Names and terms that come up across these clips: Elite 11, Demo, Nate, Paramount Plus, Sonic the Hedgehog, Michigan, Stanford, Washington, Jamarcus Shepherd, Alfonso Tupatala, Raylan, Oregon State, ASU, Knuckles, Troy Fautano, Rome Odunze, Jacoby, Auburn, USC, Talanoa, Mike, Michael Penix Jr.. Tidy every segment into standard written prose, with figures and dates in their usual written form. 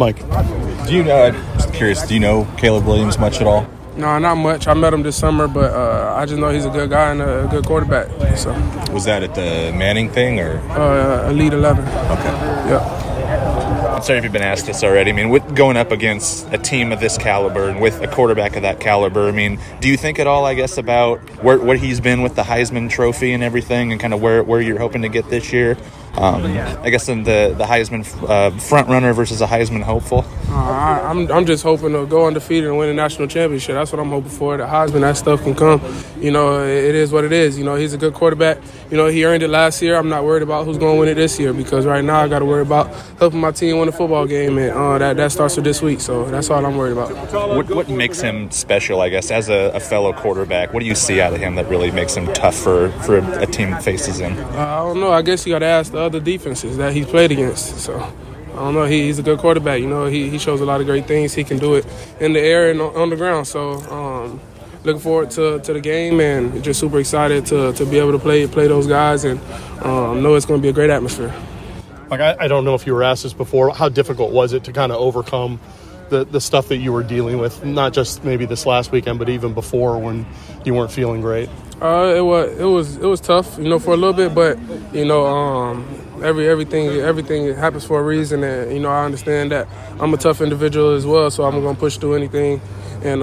Mike, do you know, I'm just curious, do you know Caleb Williams much at all? No, not much. I met him this summer, but I just know he's a good guy and a good quarterback. So, was that at the Manning thing or? Elite 11. Okay. Yeah. I'm sorry if you've been asked this already. I mean, with going up against a team of this caliber and with a quarterback of that caliber, I mean, do you think at all, I guess, about where he's been with the Heisman Trophy and everything and kind of where you're hoping to get this year? I guess in the Heisman front runner versus a Heisman hopeful. I'm just hoping to go undefeated and win a national championship. That's what I'm hoping for. The Heisman, that stuff can come. You know, it is what it is. You know, he's a good quarterback. You know, he earned it last year. I'm not worried about who's going to win it this year because right now I got to worry about helping my team win a football game, and that starts with this week. So that's all I'm worried about. What makes him special, I guess, as a fellow quarterback? What do you see out of him that really makes him tough for a team that faces him? I don't know. I guess you got to ask the other defenses that he's played against. So, I don't know. He's a good quarterback. You know, he shows a lot of great things. He can do it in the air and on the ground. So, looking forward to the game and just super excited to be able to play those guys and know it's going to be a great atmosphere. Like, I don't know if you were asked this before. How difficult was it to kind of overcome the stuff that you were dealing with, not just maybe this last weekend, but even before when you weren't feeling great? It was tough, you know, for a little bit, but you know, everything happens for a reason, and you know, I understand that I'm a tough individual as well, so I'm gonna push through anything, and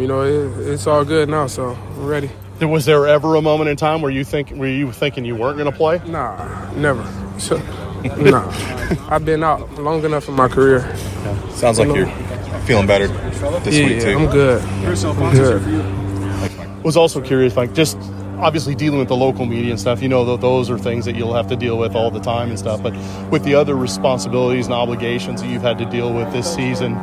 you know, it's all good now, so I'm ready. Was there ever a moment in time where you were thinking you weren't gonna play? Nah, never. Nah, I've been out long enough in my career. Yeah. Sounds like you're feeling better this week too. Yeah, I'm good. Was also curious, like, just obviously dealing with the local media and stuff, you know, those are things that you'll have to deal with all the time and stuff, but with the other responsibilities and obligations that you've had to deal with this season,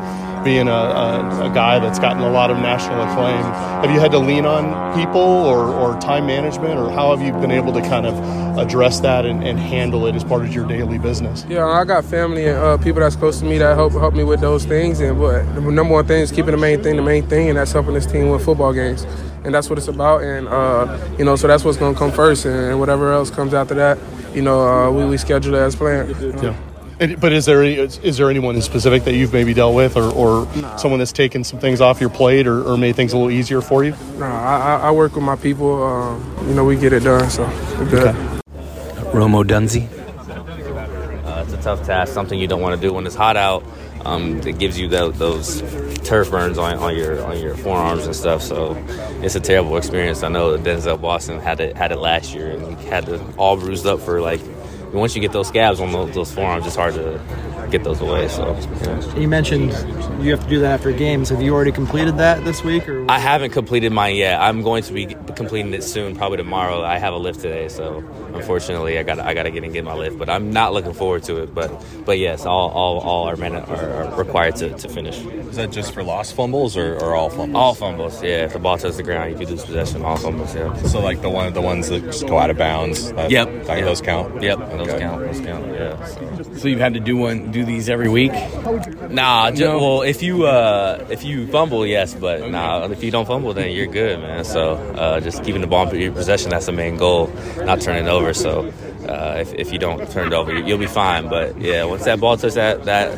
being a guy that's gotten a lot of national acclaim, have you had to lean on people or time management, or how have you been able to kind of address that and handle it as part of your daily business? Yeah, I got family and people that's close to me that help me with those things, and but the number one thing is keeping the main thing, and that's helping this team win football games, and that's what it's about, and you know, so that's what's going to come first, and whatever else comes after that, you know, we schedule it as planned. Yeah. But is there anyone in specific that you've maybe dealt with or someone that's taken some things off your plate or made things a little easier for you? No, I work with my people. You know, we get it done, so we're good. Okay. Rome Odunze. It's a tough task, something you don't want to do when it's hot out. It gives you those turf burns on your forearms and stuff, so it's a terrible experience. I know that Denzel Boston had it last year, and he had it all bruised up for like. Once you get those scabs on those forearms, it's hard to get those away. So yeah. You mentioned you have to do that after games. Have you already completed that this week? Or I haven't completed mine yet. I'm going to be completing it soon, probably tomorrow. I have a lift today, so unfortunately, I got to get and get my lift. But I'm not looking forward to it. But yes, all our men are required to finish. Is that just for lost fumbles or all fumbles? All fumbles. Yeah, if the ball touches the ground, you can lose possession. All fumbles. Yeah. So like the ones that just go out of bounds. Yep. Those count. Yep. Okay. Those count. Yeah. So you've had to do these every week? Nah. No. Well, if you fumble, yes, but okay. Nah. If you don't fumble, then you're good, man. So just keeping the ball in your possession, that's the main goal. Not turning it over. So if you don't turn it over, you'll be fine. But yeah, once that ball touches that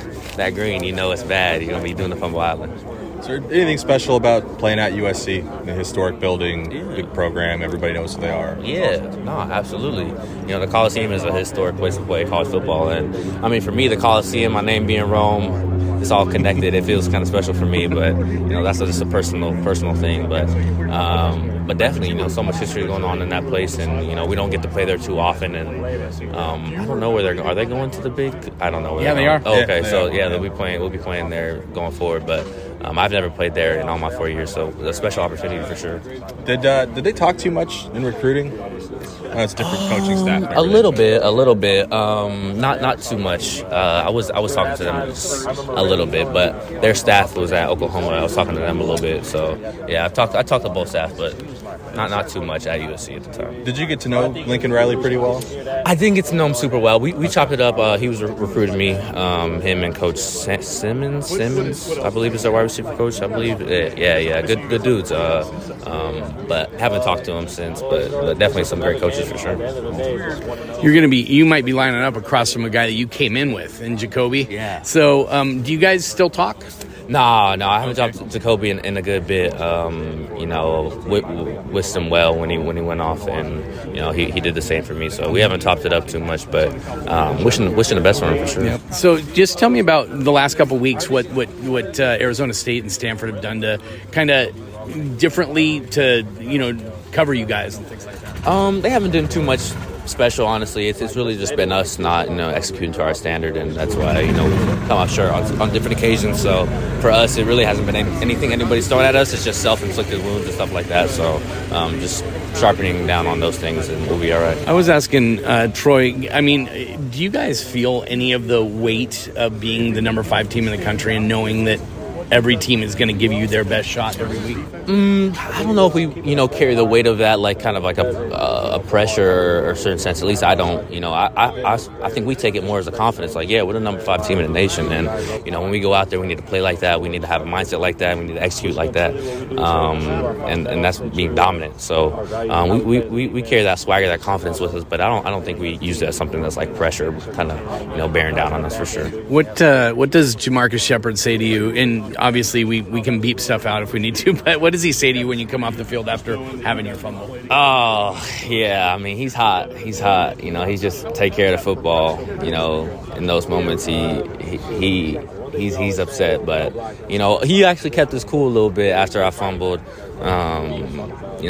green, you know it's bad. You're gonna be doing the fumble island. Is there anything special about playing at USC, the historic building, big program, everybody knows who they are? Yeah, no, absolutely. You know, the Coliseum is a historic place to play college football. And, I mean, for me, the Coliseum, my name being Rome, it's all connected. It feels kind of special for me, but, you know, that's just a personal thing. But definitely, you know, so much history going on in that place, and, you know, we don't get to play there too often. And I don't know where they're going. Are they going to the big? I don't know. Yeah, they are. Oh, okay, so, yeah, we'll be playing there going forward, but... I've never played there in all my 4 years, so a special opportunity for sure. Did they talk too much in recruiting? It's different coaching staff. A little bit. Not too much. I was talking to them just a little bit, but their staff was at Oklahoma. I was talking to them a little bit, so yeah, I talked to both staff, but not too much at USC at the time. Did you get to know Lincoln Riley pretty well? I didn't get to know him super well. We chopped it up. He was recruiting me, him and Coach Simmons, I believe is their wide receiver coach. I believe, yeah, good dudes. But haven't talked to him since. But definitely some great coaches for sure. You might be lining up across from a guy that you came in with in Jacoby. Yeah. So, do you guys still talk? No, I haven't talked to Jacoby in a good bit. Wished him well when he went off, and he did the same for me. So we haven't topped it up too much, but wishing the best for him for sure. Yeah. So just tell me about the last couple of weeks. What Arizona State and Stanford have done to kind of differently to cover you guys and things like that. They haven't done too much special, honestly. It's really just been us not executing to our standard, and that's why we come off short on different occasions. So for us, it really hasn't been anything anybody's throwing at us. It's just self-inflicted wounds and stuff like that. So just sharpening down on those things, and we'll be all right. I was asking Troy, do you guys feel any of the weight of being the number 5 team in the country and knowing that every team is going to give you their best shot every week? I don't know if we, carry the weight of that, like kind of like a pressure or a certain sense. At least I don't. I think we take it more as a confidence. Like, yeah, we're the number 5 team in the nation, and when we go out there, we need to play like that. We need to have a mindset like that. We need to execute like that, and that's being dominant. So we carry that swagger, that confidence with us. But I don't think we use that as something that's like pressure, kind of bearing down on us for sure. What does Jamarcus Shepherd say to you? And obviously, we can beep stuff out if we need to, but what does he say to you when you come off the field after having your fumble? Oh, yeah, he's hot. He's hot. He's just take care of the football. In those moments, he's upset. But, he actually kept his cool a little bit after I fumbled.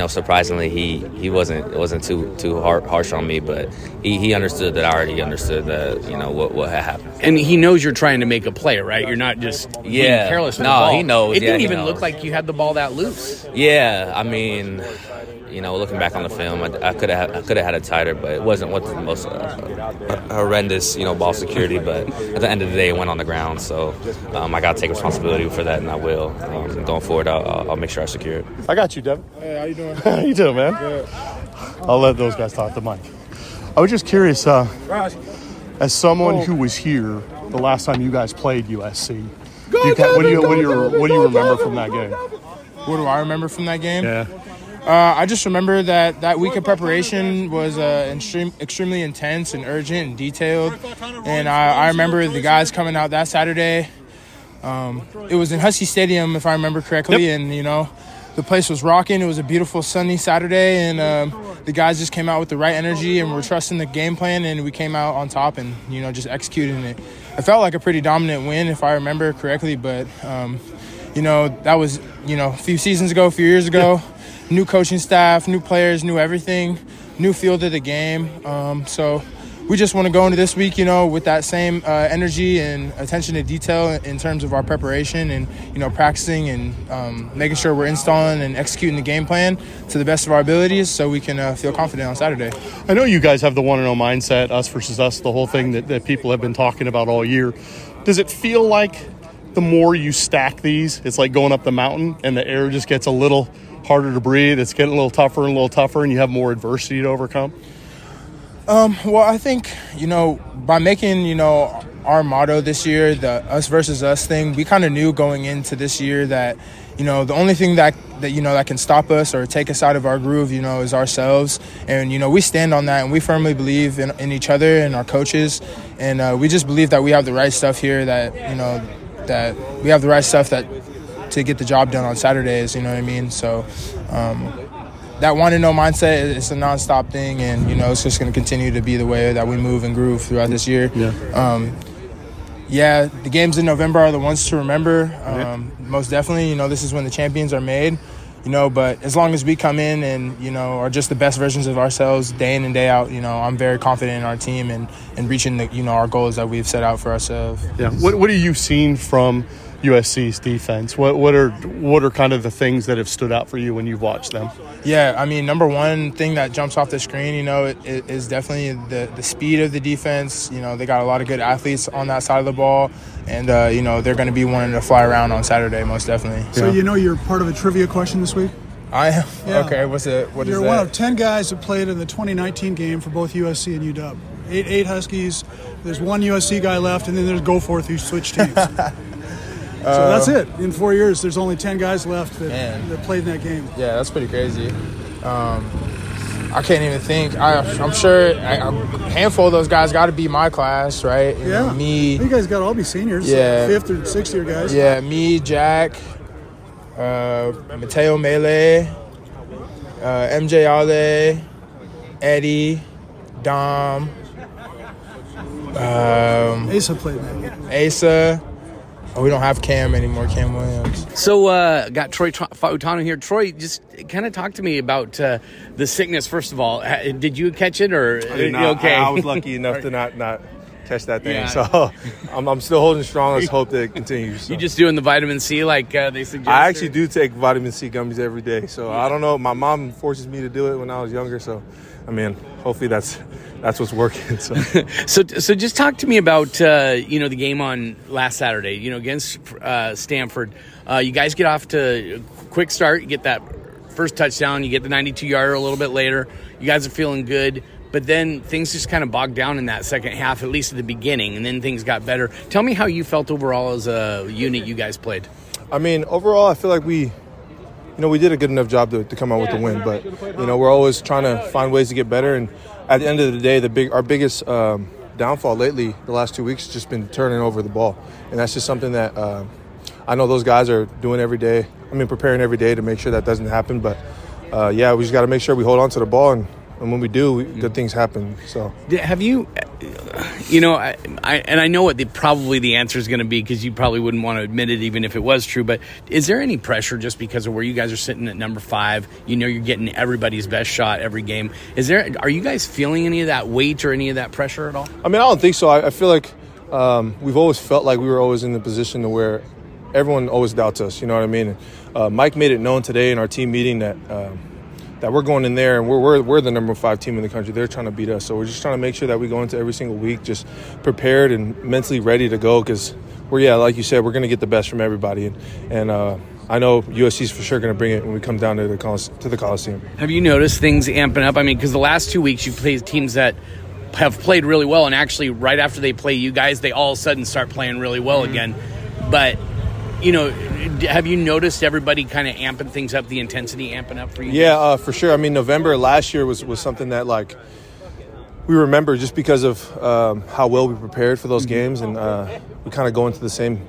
Surprisingly, he wasn't too harsh on me, but he understood that I already understood that what had happened. And he knows you're trying to make a play, right? You're not just being careless with the ball. He knows. It didn't even look like you had the ball that loose. Yeah, looking back on the film, I could have had it tighter, but it wasn't the most horrendous ball security. But at the end of the day, it went on the ground, so I got to take responsibility for that, and I will. Going forward, I'll make sure I secure it. I got you, Devin. Hey, how you doing? How you doing, man? Good. I'll let those guys talk to Mike. I was just curious, as someone who was here the last time you guys played USC, what do you remember from that game? What do I remember from that game? Yeah. I just remember that week of preparation was extremely intense and urgent and detailed. And I remember the guys coming out that Saturday. It was in Husky Stadium, if I remember correctly. Yep. And, the place was rocking. It was a beautiful sunny Saturday. And the guys just came out with the right energy, and we're trusting the game plan. And we came out on top and, just executing it. It felt like a pretty dominant win, if I remember correctly. But, that was, a few years ago. Yeah. New coaching staff, new players, new everything, new field of the game. So we just want to go into this week, with that same energy and attention to detail in terms of our preparation and, practicing and making sure we're installing and executing the game plan to the best of our abilities so we can feel confident on Saturday. I know you guys have the 1-0 mindset, us versus us, the whole thing that people have been talking about all year. Does it feel like the more you stack these, it's like going up the mountain and the air just gets a little harder to breathe, it's getting a little tougher, and you have more adversity to overcome? Well, I think, by making, our motto this year, the us versus us thing, we kind of knew going into this year that, the only thing that can stop us or take us out of our groove, is ourselves. And, we stand on that, and we firmly believe in each other and our coaches. And we just believe that we have the right stuff here, that we have the right stuff that to get the job done on Saturdays, So that 1-0 mindset is a nonstop thing, and it's just going to continue to be the way that we move and groove throughout this year. Yeah. The games in November are the ones to remember. Most definitely, this is when the champions are made. But as long as we come in and, are just the best versions of ourselves day in and day out, I'm very confident in our team and reaching our goals that we've set out for ourselves. Yeah. What are you seeing from USC's defense? What are kind of the things that have stood out for you when you've watched them? Yeah, I mean, number one thing that jumps off the screen, you know, is definitely the speed of the defense. You know, they got a lot of good athletes on that side of the ball, and, you know, they're going to be wanting to fly around on Saturday, most definitely. So, you know, you're part of a trivia question this week? I am? Yeah. Okay, what is that? You're one of 10 guys that played in the 2019 game for both USC and UW. Eight Huskies, there's one USC guy left, and then there's Goforth who switched teams. So that's it. In 4 years, there's only 10 guys left that played in that game. Yeah, that's pretty crazy. I can't even think. I'm sure a handful of those guys got to be my class, right? You know, me. You guys got to all be seniors. Yeah. 5th or 6th year guys. Yeah, me, Jack, Mateo Mele, MJ Ale, Eddie, Dom. Asa played that. Asa. Oh, we don't have Cam anymore, Cam Williams. So, got Troy Fautano here. Troy, just kind of talk to me about the sickness, first of all. Did you catch it? Or I did not. Okay? I was lucky enough to not catch that thing. Yeah. So, I'm still holding strong. Let's hope that it continues. So. You just doing the vitamin C like they suggest? I actually do take vitamin C gummies every day. So, I don't know. My mom forces me to do it when I was younger. So, I mean, hopefully that's what's working. So. so just talk to me about, you know, the game on last Saturday, you know, against Stanford. You guys get off to a quick start. You get that first touchdown. You get the 92-yarder a little bit later. You guys are feeling good. But then things just kind of bogged down in that second half, at least at the beginning, and then things got better. Tell me how you felt overall as a unit you guys played. I mean, overall, I feel like we did a good enough job to come out with the win, but, you know, we're always trying to find ways to get better. And at the end of the day, our biggest downfall lately, the last 2 weeks, has just been turning over the ball. And that's just something that I know those guys are doing every day. I mean, preparing every day to make sure that doesn't happen. But, yeah, we just got to make sure we hold on to the ball. And when we do, good things happen. So, have you, you know, I know what probably the answer is going to be, because you probably wouldn't want to admit it even if it was true. But is there any pressure just because of where you guys are sitting at number 5? You know, you're getting everybody's best shot every game. Are you guys feeling any of that weight or any of that pressure at all? I mean, I don't think so. I feel like we've always felt like we were always in the position to where everyone always doubts us. You know what I mean? Mike made it known today in our team meeting that. That we're going in there and we're the number 5 team in the country. They're trying to beat us. So we're just trying to make sure that we go into every single week just prepared and mentally ready to go, because like you said, we're going to get the best from everybody. And I know USC's for sure going to bring it when we come down to the Coliseum. Have you noticed things amping up? I mean, because the last 2 weeks you played teams that have played really well, and actually right after they play you guys, they all of a sudden start playing really well again. But, you know, have you noticed everybody kind of amping things up, the intensity amping up for you? Yeah, for sure. I mean, November last year was something that, like, we remember just because of how well we prepared for those games. And we kind of go into the same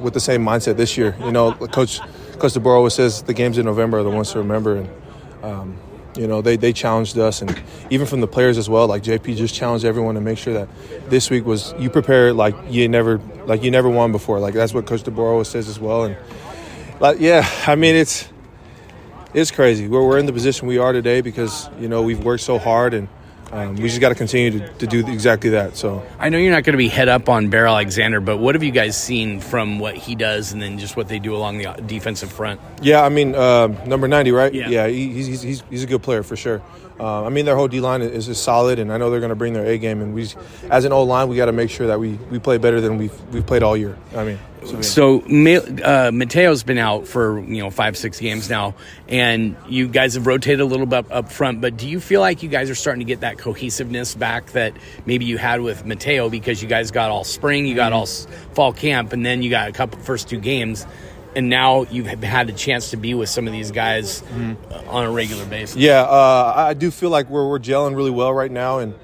with the same mindset this year. You know, Coach DeBoer always says the games in November are the ones to remember. And, you know, they challenged us, and even from the players as well. Like, JP just challenged everyone to make sure that this week was you prepare like you never won before. Like, that's what Coach DeBoer always says as well. And like, yeah, I mean, it's crazy. We're in the position we are today because, you know, we've worked so hard, and we just got to continue to do exactly that. So I know you're not going to be head up on Barre Alexander, but what have you guys seen from what he does, and then just what they do along the defensive front? Yeah, I mean, number 90, right? Yeah, he's a good player for sure. I mean, their whole D-line is solid, and I know they're going to bring their A game. And we, as an O-line, we got to make sure that we play better than we've played all year. I mean, so Mateo's been out for, you know, 5-6 games now, and you guys have rotated a little bit up front. But do you feel like you guys are starting to get that cohesiveness back that maybe you had with Mateo, because you guys got all spring, you got all fall camp, and then you got a couple first 2 games? And now you've had a chance to be with some of these guys on a regular basis. Yeah, I do feel like we're gelling really well right now. And,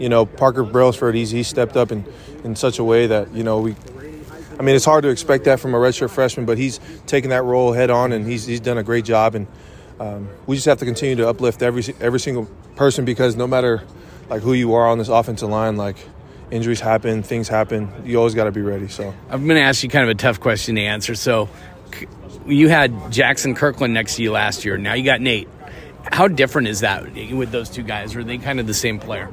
you know, Parker Brailsford, he stepped up in such a way that, you know, I mean, it's hard to expect that from a redshirt freshman, but he's taken that role head on, and he's done a great job. And we just have to continue to uplift every single person, because no matter, like, who you are on this offensive line, like, injuries happen, things happen. You always got to be ready. So I'm going to ask you kind of a tough question to answer. So you had Jackson Kirkland next to you last year. Now you got Nate. How different is that with those 2 guys? Are they kind of the same player?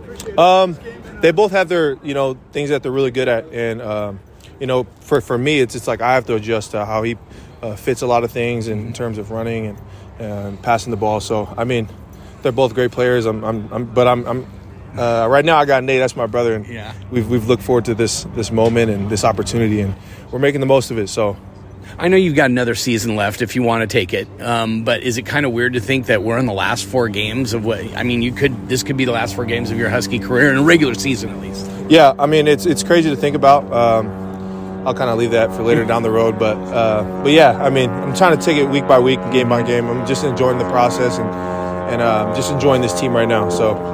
They both have their, you know, things that they're really good at. And you know, for me, it's just like I have to adjust to how he fits a lot of things in terms of running and passing the ball. So, I mean, they're both great players. But right now I got Nate. That's my brother, and we've looked forward to this moment and this opportunity, and we're making the most of it. So. I know you've got another season left if you want to take it, but is it kind of weird to think that we're in the last four games of what – I mean, this could be the last four games of your Husky career in a regular season at least. Yeah, I mean, it's crazy to think about. I'll kind of leave that for later down the road. But yeah, I mean, I'm trying to take it week by week, game by game. I'm just enjoying the process and just enjoying this team right now. So.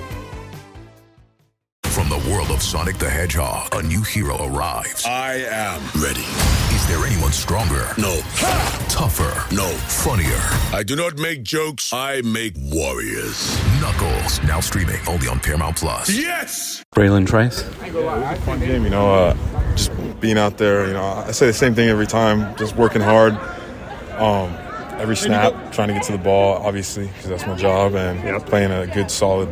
From the world of Sonic the Hedgehog, a new hero arrives. I am ready. Is there anyone stronger? No. Ha! Tougher? No. Funnier? I do not make jokes. I make warriors. Knuckles, now streaming only on Paramount Plus. Yes! Raylan Trice. It was a fun game, you know, just being out there. You know, I say the same thing every time, just working hard. Every snap, trying to get to the ball, obviously, because that's my job, and playing a good, solid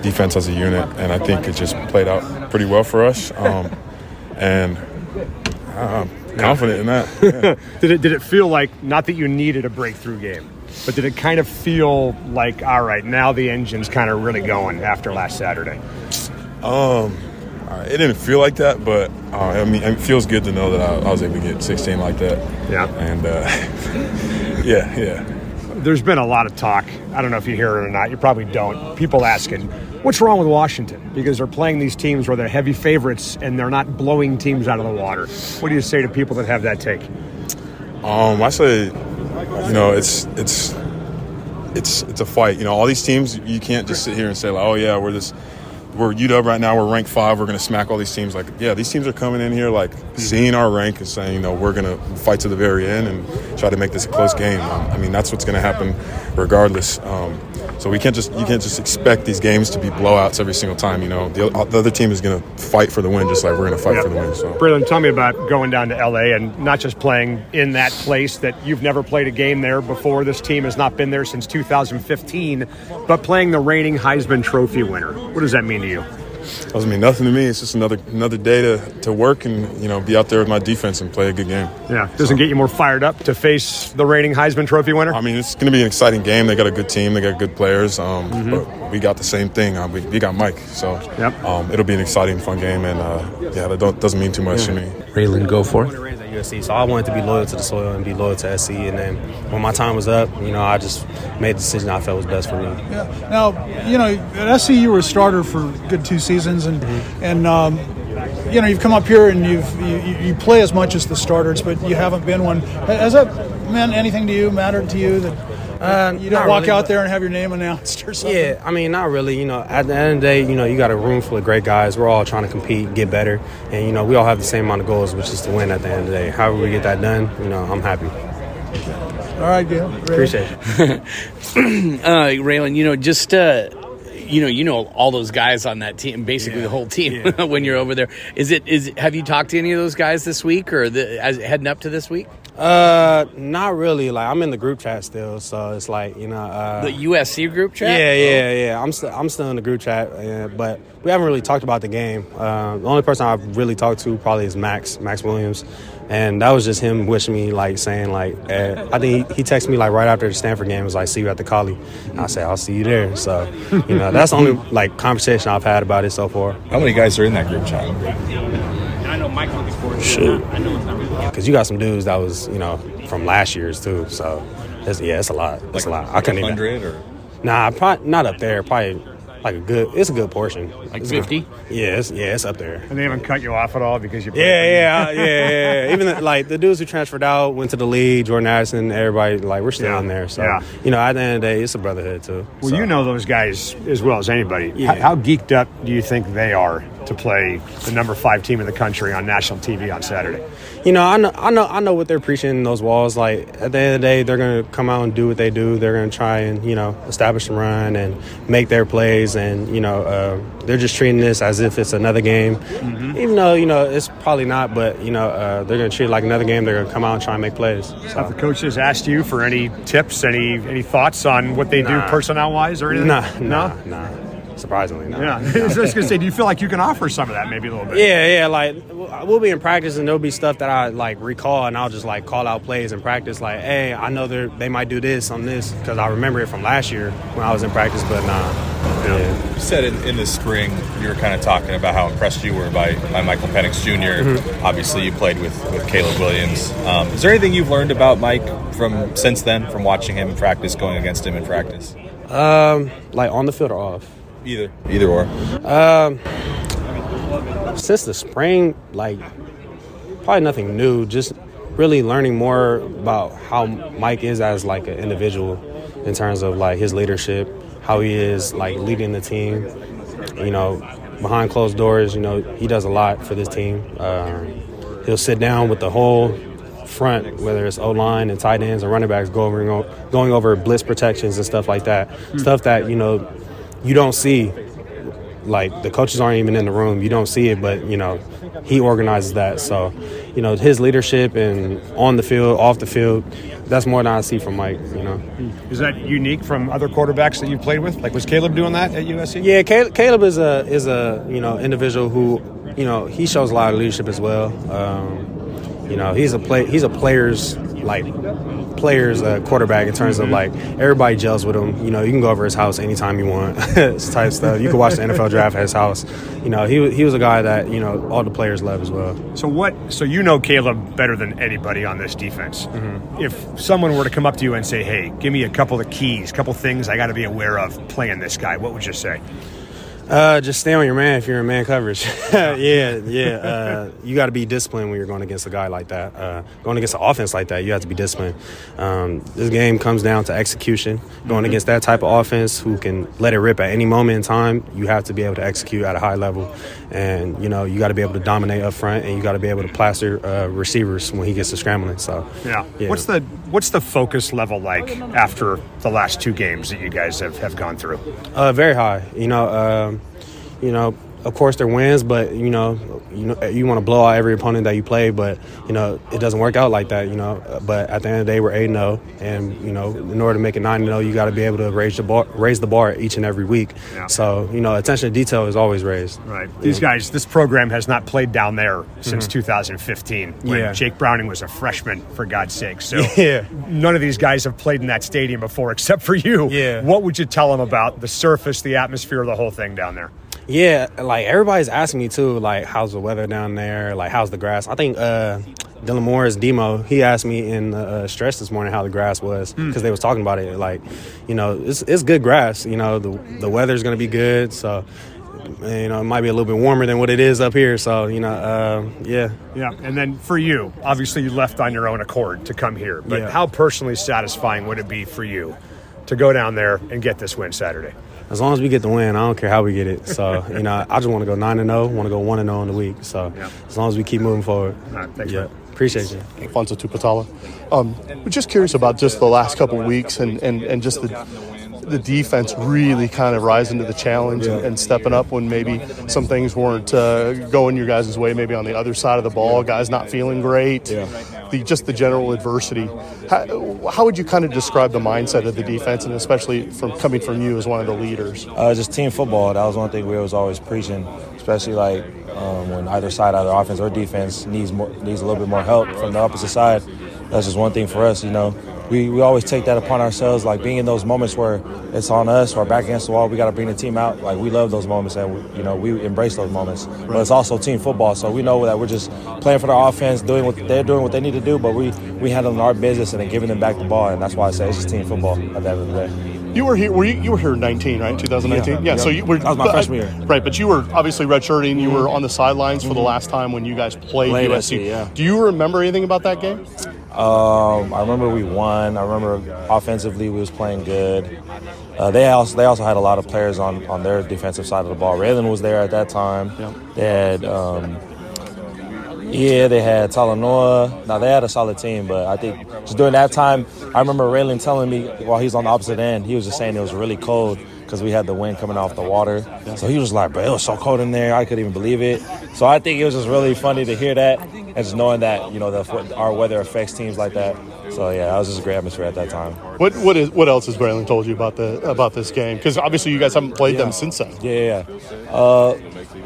defense as a unit. And I think it just played out pretty well for us, and I'm confident in that. Yeah. Did it feel like, not that you needed a breakthrough game, but did it kind of feel like, all right, now the engine's kind of really going after last Saturday? It didn't feel like that, but I mean, it feels good to know that I was able to get 16 like that. Yeah. And, yeah. There's been a lot of talk. I don't know if you hear it or not. You probably don't. People asking, what's wrong with Washington? Because they're playing these teams where they're heavy favorites and they're not blowing teams out of the water. What do you say to people that have that take? I say, you know, it's a fight. You know, all these teams, you can't just sit here and say, like, oh, yeah, we're UW right now. We're ranked 5. We're going to smack all these teams. Like, yeah, these teams are coming in here, like, seeing our rank and saying, you know, we're going to fight to the very end and try to make this a close game. I mean, that's what's going to happen regardless. So you can't just expect these games to be blowouts every single time. You know, the other team is going to fight for the win just like we're going to fight for the win. So, Braylon, tell me about going down to LA and not just playing in that place that you've never played a game there before. This team has not been there since 2015, but playing the reigning Heisman Trophy winner. What does that mean to you? Doesn't mean nothing to me. It's just another day to work and, you know, be out there with my defense and play a good game. Yeah, doesn't get you more fired up to face the reigning Heisman Trophy winner? I mean, it's going to be an exciting game. They got a good team. They got good players. But we got the same thing. We got Mike. So it'll be an exciting, fun game. And, that doesn't mean too much to me. Raylan, go for it. USC, so I wanted to be loyal to the soil and be loyal to SC, and then when my time was up, you know, I just made the decision I felt was best for me. Yeah. Now, you know, at SC you were a starter for a good 2 seasons, and you know, you've come up here and you play as much as the starters, but you haven't been one. Has that meant anything to you? Mattered to you that? You don't walk really out there and have your name announced or something? Yeah, I mean, not really. You know, at the end of the day, you know, you got a room full of great guys. We're all trying to compete, get better. And, you know, we all have the same amount of goals, which is to win at the end of the day. However we get that done, you know, I'm happy. All right, Gail. Appreciate it. Raylan, you know, just – you know all those guys on that team, basically the whole team. When you're over there, have you talked to any of those guys this week or heading up to this week? Not really. Like, I'm in the group chat still, so it's like, you know, the USC group chat. Yeah. I'm still in the group chat, but we haven't really talked about the game. The only person I've really talked to probably is Max Williams. And that was just him wishing me, like, saying, like, I think he texted me, like, right after the Stanford game. It was like, see you at the Coliseum. And I said, I'll see you there. So, you know, that's the only, like, conversation I've had about it so far. How many guys are in that group chat? Shit. Because you got some dudes that was, you know, from last year's, too. So, it's a lot. It's like a lot. I couldn't even. 100 or? Nah, probably not up there. Probably. Like it's a good portion. Like 50? It's up there. And they haven't cut you off at all because you played? Yeah. Even the dudes who transferred out, went to the league, Jordan Addison, everybody, like, we're still in there. So, you know, at the end of the day, it's a brotherhood, too. Well, so. You know those guys as well as anybody. Yeah. How geeked up do you think they are to play the number 5 team in the country on national TV on Saturday. You know, I know what they're preaching in those walls. Like, at the end of the day, they're going to come out and do what they do. They're going to try and, you know, establish the run and make their plays. And, you know, they're just treating this as if it's another game. Mm-hmm. Even though, you know, it's probably not, but, you know, they're going to treat it like another game. They're going to come out and try and make plays. So. Have the coaches asked you for any tips, any thoughts on what they do personnel-wise or anything? Nah. Surprisingly, no. Yeah, I was just gonna say, do you feel like you can offer some of that, maybe a little bit? Yeah. Like, we'll be in practice and there'll be stuff that I like recall, and I'll just like call out plays in practice. Like, hey, I know they might do this on this because I remember it from last year when I was in practice. But Yeah. You said in the spring you were kind of talking about how impressed you were by Michael Penix Jr. Mm-hmm. Obviously, you played with Caleb Williams. Is there anything you've learned about Mike from since then, from watching him in practice, going against him in practice? Like on the field or off? Either or. Since the spring, like, probably nothing new. Just really learning more about how Mike is as, like, an individual in terms of, like, his leadership, how he is, like, leading the team. You know, behind closed doors, you know, he does a lot for this team. He'll sit down with the whole front, whether it's O-line and tight ends or running backs, going over blitz protections and stuff like that. Stuff that, you know, you don't see, like, the coaches aren't even in the room. You don't see it, but, you know, he organizes that. So, you know, his leadership and on the field, off the field, that's more than I see from Mike, you know. Is that unique from other quarterbacks that you played with? Like, was Caleb doing that at USC? Yeah, Caleb is a you know, individual who, you know, he shows a lot of leadership as well. You know, he's a player's, like, players quarterback in terms of, like, everybody gels with him. You know, you can go over his house anytime you want. It's type stuff. You can watch the NFL draft at his house. You know, he was a guy that, you know, all the players love as well. So you know Caleb better than anybody on this defense. Mm-hmm. If someone were to come up to you and say, hey, give me a couple of keys, a couple things I got to be aware of playing this guy, what would you say? Just stay on your man if you're in man coverage. Yeah. You got to be disciplined when you're going against a guy like that. Going against an offense like that, you have to be disciplined. This game comes down to execution. Going against that type of offense who can let it rip at any moment in time, you have to be able to execute at a high level. And, you know, you got to be able to dominate up front, and you got to be able to plaster receivers when he gets to scrambling. So, yeah. What's the focus level like after the last two games that you guys have gone through? Very high. You know, of course they're wins, but, you know, you want to blow out every opponent that you play, but, you know, it doesn't work out like that, you know. But at the end of the day, we're 8-0, and, you know, in order to make it 9-0, you got to be able to raise the bar each and every week. Yeah. So, you know, attention to detail is always raised. Right. These guys, this program has not played down there since 2015 when Jake Browning was a freshman, for God's sake. So none of these guys have played in that stadium before except for you. Yeah. What would you tell them about the surface, the atmosphere, the whole thing down there? Yeah, like, everybody's asking me, too, like, how's the weather down there? Like, how's the grass? I think Dylan Moore's demo, he asked me in the stretch this morning how the grass was because they was talking about it. Like, you know, it's good grass. You know, the weather's going to be good. So, you know, it might be a little bit warmer than what it is up here. So, you know, yeah. Yeah, and then for you, obviously you left on your own accord to come here. But how personally satisfying would it be for you to go down there and get this win Saturday? As long as we get the win, I don't care how we get it. So, you know, I just want to go 9-0, want to go 1-0 in the week. So, as long as we keep moving forward. All right, thanks, man. Appreciate you. Alfonso Tupatala. We're just curious about just the last couple of weeks and just the defense really kind of rising to the challenge and stepping up when maybe some things weren't going your guys' way, maybe on the other side of the ball, guys not feeling great, just the general adversity. How would you kind of describe the mindset of the defense, and especially from coming from you as one of the leaders? Just team football. That was one thing we was always preaching, especially like when either side, either offense or defense, needs a little bit more help from the opposite side. That's just one thing for us, you know. We always take that upon ourselves, like being in those moments where it's on us or back against the wall, we got to bring the team out. Like, we love those moments, and we embrace those moments. But it's also team football, so we know that we're just playing for the offense, doing what they're doing, what they need to do. But we handling our business and then giving them back the ball, and that's why I say it's just team football at the end of the day. You were here. You were here 19, right? 2019. Yeah. So you were. That was my freshman year. Right, but you were obviously redshirting. You were on the sidelines for the last time when you guys played USC. Do you remember anything about that game? I remember we won. I remember offensively we was playing good. They also had a lot of players on their defensive side of the ball. Raylan was there at that time. Yep. They had Talanoa. Now, they had a solid team, but I think just during that time, I remember Raylan telling me while he's on the opposite end, he was just saying it was really cold because we had the wind coming off the water. So he was like, bro, it was so cold in there. I couldn't even believe it. So I think it was just really funny to hear that and just knowing that, you know, our weather affects teams like that. So, yeah, that was just a great atmosphere at that time. What else has Raylan told you about this game? Because obviously you guys haven't played them since then. Yeah.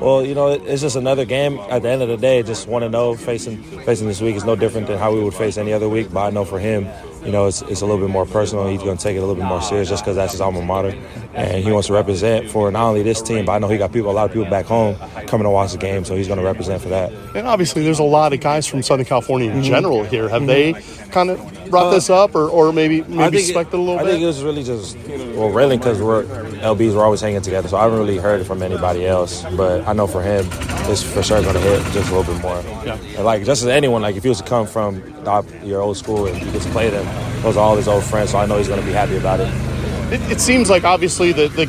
Well, you know, it's just another game. At the end of the day, just 1-0 facing this week is no different than how we would face any other week. But I know for him, you know, it's a little bit more personal. He's going to take it a little bit more serious just because that's his alma mater. And he wants to represent for not only this team, but I know he got a lot of people back home coming to watch the game, so he's going to represent for that. And obviously there's a lot of guys from Southern California in general here. Have they kind of brought this up or maybe expected a little bit? I think it was really just, well, Raylan, because LBs were always hanging together, so I haven't really heard it from anybody else. But I know for him, it's for sure going to hit just a little bit more. Yeah. And like, just as anyone, like if he was to come from your old school and you just play them, those are all his old friends, so I know he's going to be happy about it. It seems like obviously the main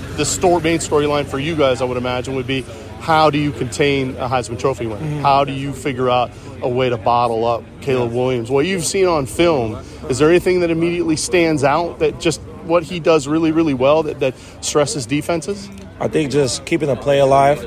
storyline for you guys, I would imagine, would be how do you contain a Heisman Trophy win? Mm-hmm. How do you figure out a way to bottle up Caleb Williams? What you've seen on film, is there anything that immediately stands out that just what he does really, really well that stresses defenses? I think just keeping the play alive.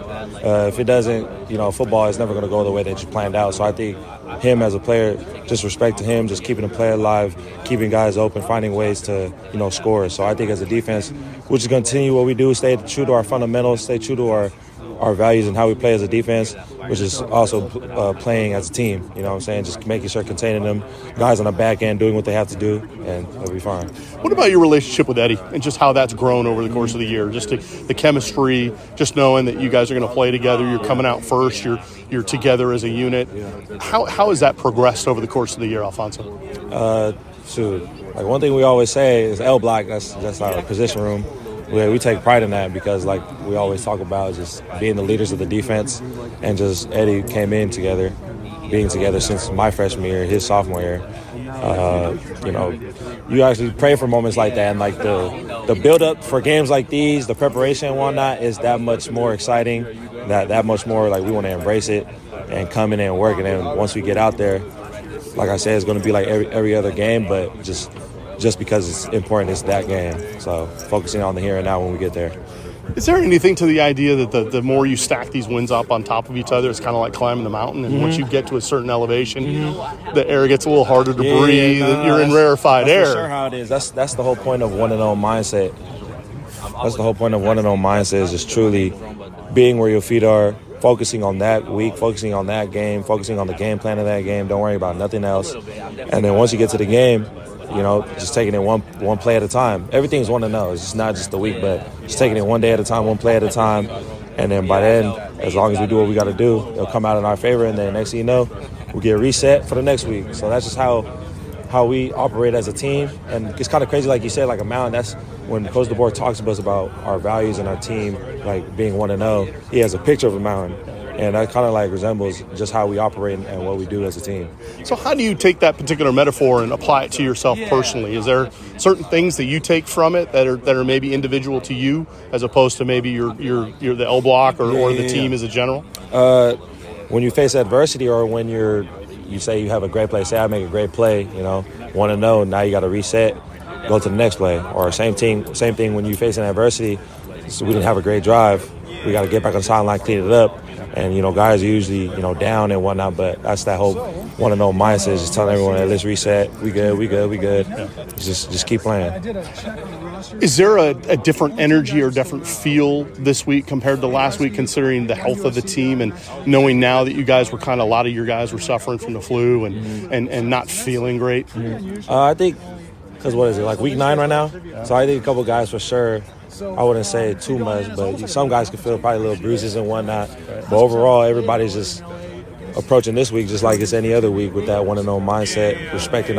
If it doesn't, you know, football is never going to go the way that you planned out. So I think him as a player, just respect to him, just keeping the play alive, keeping guys open, finding ways to, you know, score. So I think as a defense, we're just going to continue what we do, stay true to our fundamentals, stay true to our values and how we play as a defense, which is also playing as a team. You know what I'm saying? Just making sure containing them, guys on the back end doing what they have to do, and it'll be fine. What about your relationship with Eddie and just how that's grown over the course of the year? Just the chemistry, just knowing that you guys are going to play together, you're coming out first, you're together as a unit. How has that progressed over the course of the year, Alfonso? Like one thing we always say is L block, that's our position room. We take pride in that because, like we always talk about, just being the leaders of the defense, and just Eddie came in together, being together since my freshman year, his sophomore year. You know, you actually pray for moments like that, and like the build up for games like these, the preparation and whatnot is that much more exciting. That much more like we want to embrace it and come in and work. And then once we get out there, like I said, it's going to be like every other game, but just because it's important, it's that game. So focusing on the here and now when we get there. Is there anything to the idea that the more you stack these wins up on top of each other, it's kind of like climbing the mountain, and once you get to a certain elevation, the air gets a little harder to breathe, you're in rarefied air. That's for sure how it is. That's the whole point of 1-0 mindset. That's the whole point of 1-0 mindset is just truly being where your feet are, focusing on that week, focusing on that game, focusing on the game plan of that game. Don't worry about nothing else. And then once you get to the game, you know, just taking it one play at a time. Everything's 1-0. It's not just the week, but just taking it one day at a time, one play at a time. And then by then, as long as we do what we got to do, it'll come out in our favor. And then next thing you know, we'll get reset for the next week. So that's just how we operate as a team. And it's kind of crazy, like you said, like a mountain. That's when Coach DeBoer talks to us about our values and our team, like being 1-0. He has a picture of a mountain. And that kind of like resembles just how we operate and what we do as a team. So how do you take that particular metaphor and apply it to yourself personally? Is there certain things that you take from it that are maybe individual to you as opposed to maybe your the L block or the team as a general? When you face adversity or when you say you have a great play, say I make a great play, you know, 1-0, now you got to reset, go to the next play. Or same thing when you face an adversity, so we didn't have a great drive, we got to get back on the sideline, clean it up. And, you know, guys are usually, you know, down and whatnot, but that's that whole 1-0 mindset, just telling everyone, hey, let's reset, we good. Just keep playing. Is there a different energy or different feel this week compared to last week, considering the health of the team and knowing now that you guys were kind of, a lot of your guys were suffering from the flu and not feeling great? I think, because what is it, like week 9 right now? So I think a couple guys for sure. I wouldn't say too much, but some guys can feel probably little bruises and whatnot. But overall, everybody's just approaching this week just like it's any other week with that 1-0 mindset, respecting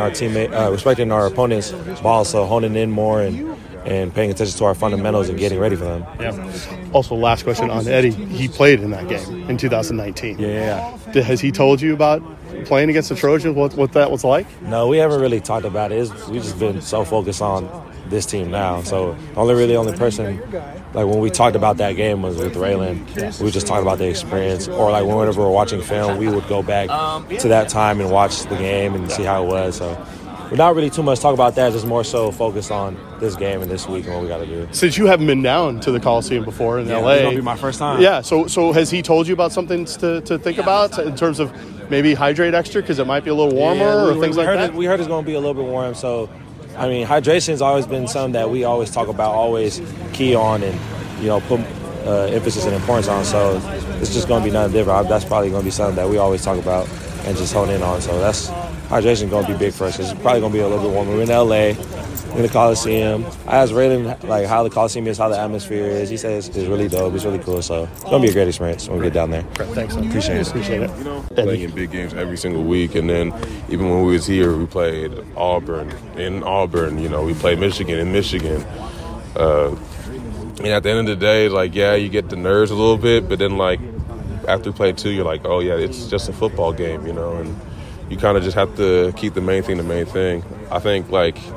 our opponents, but also honing in more and and paying attention to our fundamentals and getting ready for them. Yeah. Also, last question on Eddie. He played in that game in 2019. Yeah. Has he told you about playing against the Trojans, what that was like? No, we haven't really talked about it. We've just been so focused on this team now. So only person, like when we talked about that game was with Raylan. We were just talking about the experience, or like whenever we're watching film, we would go back to that time and watch the game and see how it was. So we're not really too much talk about that, just more so focused on this game and this week and what we got to do. Since you haven't been down to the Coliseum before in LA. It's going to be my first time. Yeah, so has he told you about something to think about in terms of maybe hydrate extra because it might be a little warmer or things like that? We heard it's going to be a little bit warm, so I mean, hydration's always been something that we always talk about, always key on, and put emphasis and importance on. So it's just going to be nothing different. That's probably going to be something that we always talk about and just hone in on. So that's hydration going to be big for us. It's probably going to be a little bit warmer. We're in L.A., in the Coliseum. I asked Raylan like how the Coliseum is, how the atmosphere is. He says it's really dope. It's really cool. So it's going to be a great experience when we get down there. Thanks. Appreciate it. Playing in big games every single week. And then even when we was here, we played Auburn in Auburn. We played Michigan in Michigan. And at the end of the day, you get the nerves a little bit. But then, after play two, you're like, oh, yeah, it's just a football game, and you kind of just have to keep the main thing the main thing. I think,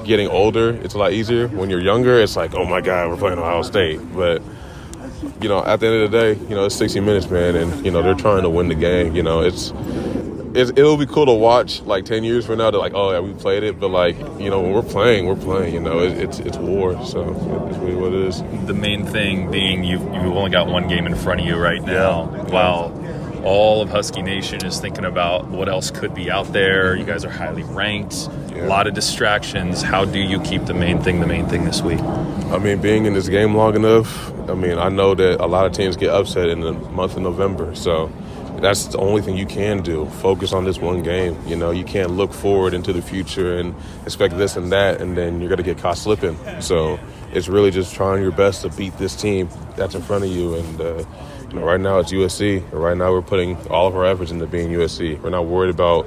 getting older, it's a lot easier. When you're younger, it's like, oh, my God, we're playing Ohio State. But, at the end of the day, it's 60 minutes, man, and, they're trying to win the game. It'll be cool to watch, 10 years from now, to oh, yeah, we played it. But, when we're playing, it's war. So it's really what it is. The main thing being you've only got one game in front of you right now. Yeah. Wow. All of Husky Nation is thinking about what else could be out there. You guys are highly ranked. Yeah. A lot of distractions. How do you keep the main thing this week? I mean, being in this game long enough, I know that a lot of teams get upset in the month of November. So that's the only thing you can do. Focus on this one game. You can't look forward into the future and expect this and that, and then you're going to get caught slipping. So it's really just trying your best to beat this team that's in front of you. And, right now it's USC. Right now we're putting all of our efforts into being USC. We're not worried about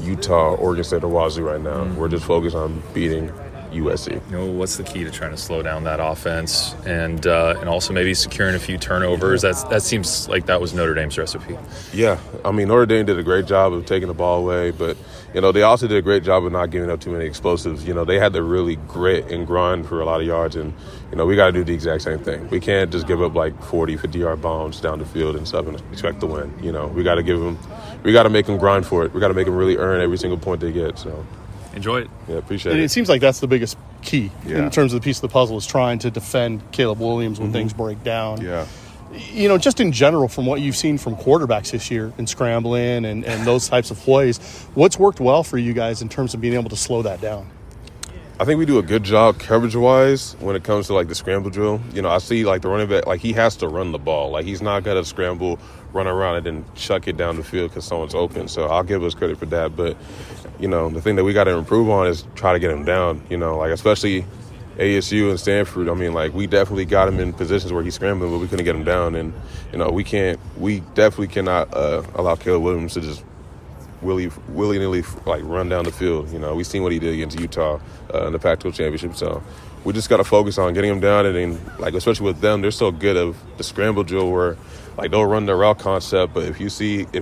Utah, Oregon State, or Wazoo right now. Mm-hmm. We're just focused on beating USC. What's the key to trying to slow down that offense and also maybe securing a few turnovers? That seems like that was Notre Dame's recipe. Yeah. Notre Dame did a great job of taking the ball away, but, they also did a great job of not giving up too many explosives. They had to really grit and grind for a lot of yards, and, we got to do the exact same thing. We can't just give up 40, 50-yard bombs down the field and stuff and expect to win. We got to we got to make them grind for it. We got to make them really earn every single point they get, so. Enjoy it. Yeah, appreciate it. It seems like that's the biggest key in terms of the piece of the puzzle is trying to defend Caleb Williams when things break down. Yeah. Just in general, from what you've seen from quarterbacks this year in scrambling and those types of plays, what's worked well for you guys in terms of being able to slow that down? I think we do a good job coverage-wise when it comes to, the scramble drill. I see, the running back, he has to run the ball. He's not going to scramble, run around, and then chuck it down the field because someone's open. So I'll give us credit for that. But, the thing that we got to improve on is try to get him down, especially ASU and Stanford. We definitely got him in positions where he's scrambling, but we couldn't get him down. And, we definitely cannot allow Caleb Williams to just willy-nilly run down the field. We seen what he did against Utah in the Pac-12 championship. So we just got to focus on getting him down, and then especially with them, they're so good of the scramble drill where they'll run the route concept, but if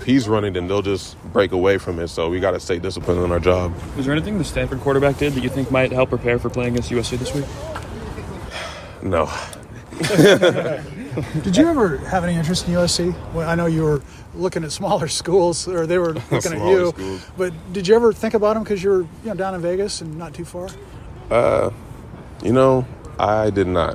he's running, then they'll just break away from it. So we got to stay disciplined on our job. Was there anything the Stanford quarterback did that you think might help prepare for playing against USC this week? No. Did you ever have any interest in USC? Well, I know you were looking at smaller schools, or they were looking at you. Schools. But did you ever think about them because you were down in Vegas and not too far? I did not.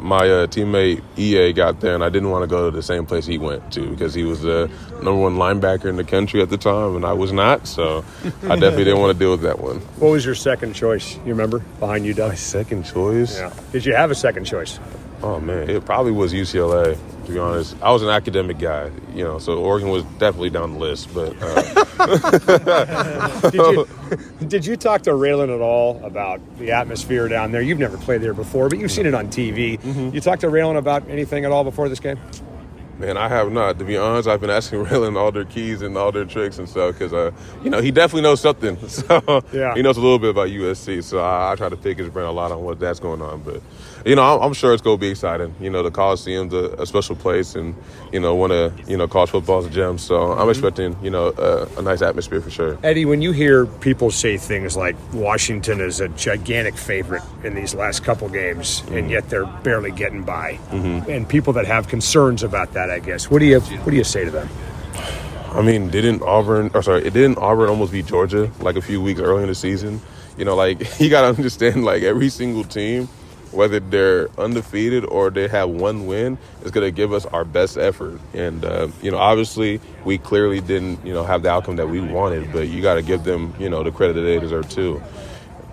My teammate EA got there, and I didn't want to go to the same place he went to because he was the number one linebacker in the country at the time, and I was not. So I definitely didn't want to deal with that one. What was your second choice? You remember behind you, Doug? My second choice? Yeah. Did you have a second choice? Oh, man, it probably was UCLA, to be honest. I was an academic guy, so Oregon was definitely down the list. But Did you talk to Raylan at all about the atmosphere down there? You've never played there before, but you've seen it on TV. Mm-hmm. You talked to Raylan about anything at all before this game? Man, I have not. To be honest, I've been asking Raylan all their keys and all their tricks and stuff because, you know, he definitely knows something. So yeah. He knows a little bit about USC. So I try to pick his brain a lot on what that's going on. But, you know, I'm sure it's going to be exciting. You know, the Coliseum's a special place and, you know, one of, you know, college football's a gem. So I'm expecting, you know, a nice atmosphere for sure. Eddie, when you hear people say things like Washington is a gigantic favorite in these last couple games and yet they're barely getting by and people that have concerns about that, I guess. What do you say to them? I mean, didn't Auburn almost beat Georgia like a few weeks early in the season? You know, like you gotta understand, like every single team, whether they're undefeated or they have one win, is gonna give us our best effort. And you know, obviously, we clearly didn't, you know, have the outcome that we wanted, but you gotta give them, you know, the credit that they deserve too.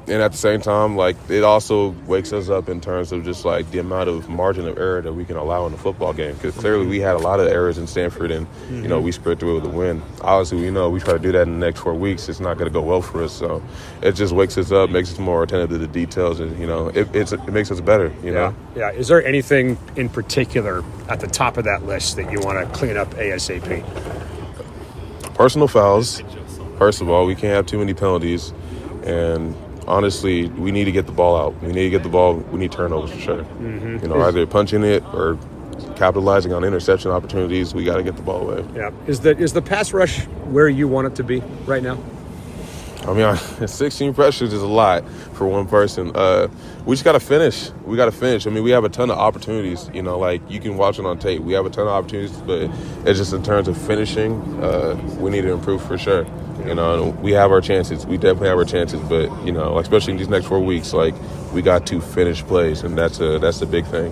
And at the same time, like, it also wakes us up in terms of just, like, the amount of margin of error that we can allow in a football game. Because clearly we had a lot of errors in Stanford and, you know, we spread through it with a win. Obviously, we know we try to do that in the next 4 weeks. It's not going to go well for us. So it just wakes us up, makes us more attentive to the details, and, you know, it makes us better, you know? Yeah. Is there anything in particular at the top of that list that you want to clean up ASAP? Personal fouls. First of all, we can't have too many penalties. And honestly, we need to get the ball out. We need to get the ball. We need turnovers for sure. You know, either punching it or capitalizing on interception opportunities. We got to get the ball away. Yeah. Is the pass rush where you want it to be right now? I mean, 16 pressures is a lot for one person. We just got to finish. We got to finish. I mean, we have a ton of opportunities. You know, like, you can watch it on tape. We have a ton of opportunities, but it's just in terms of finishing, we need to improve for sure. You know, we have our chances. We definitely have our chances. But, you know, like, especially in these next 4 weeks, like, we got to finish plays, and that's a big thing.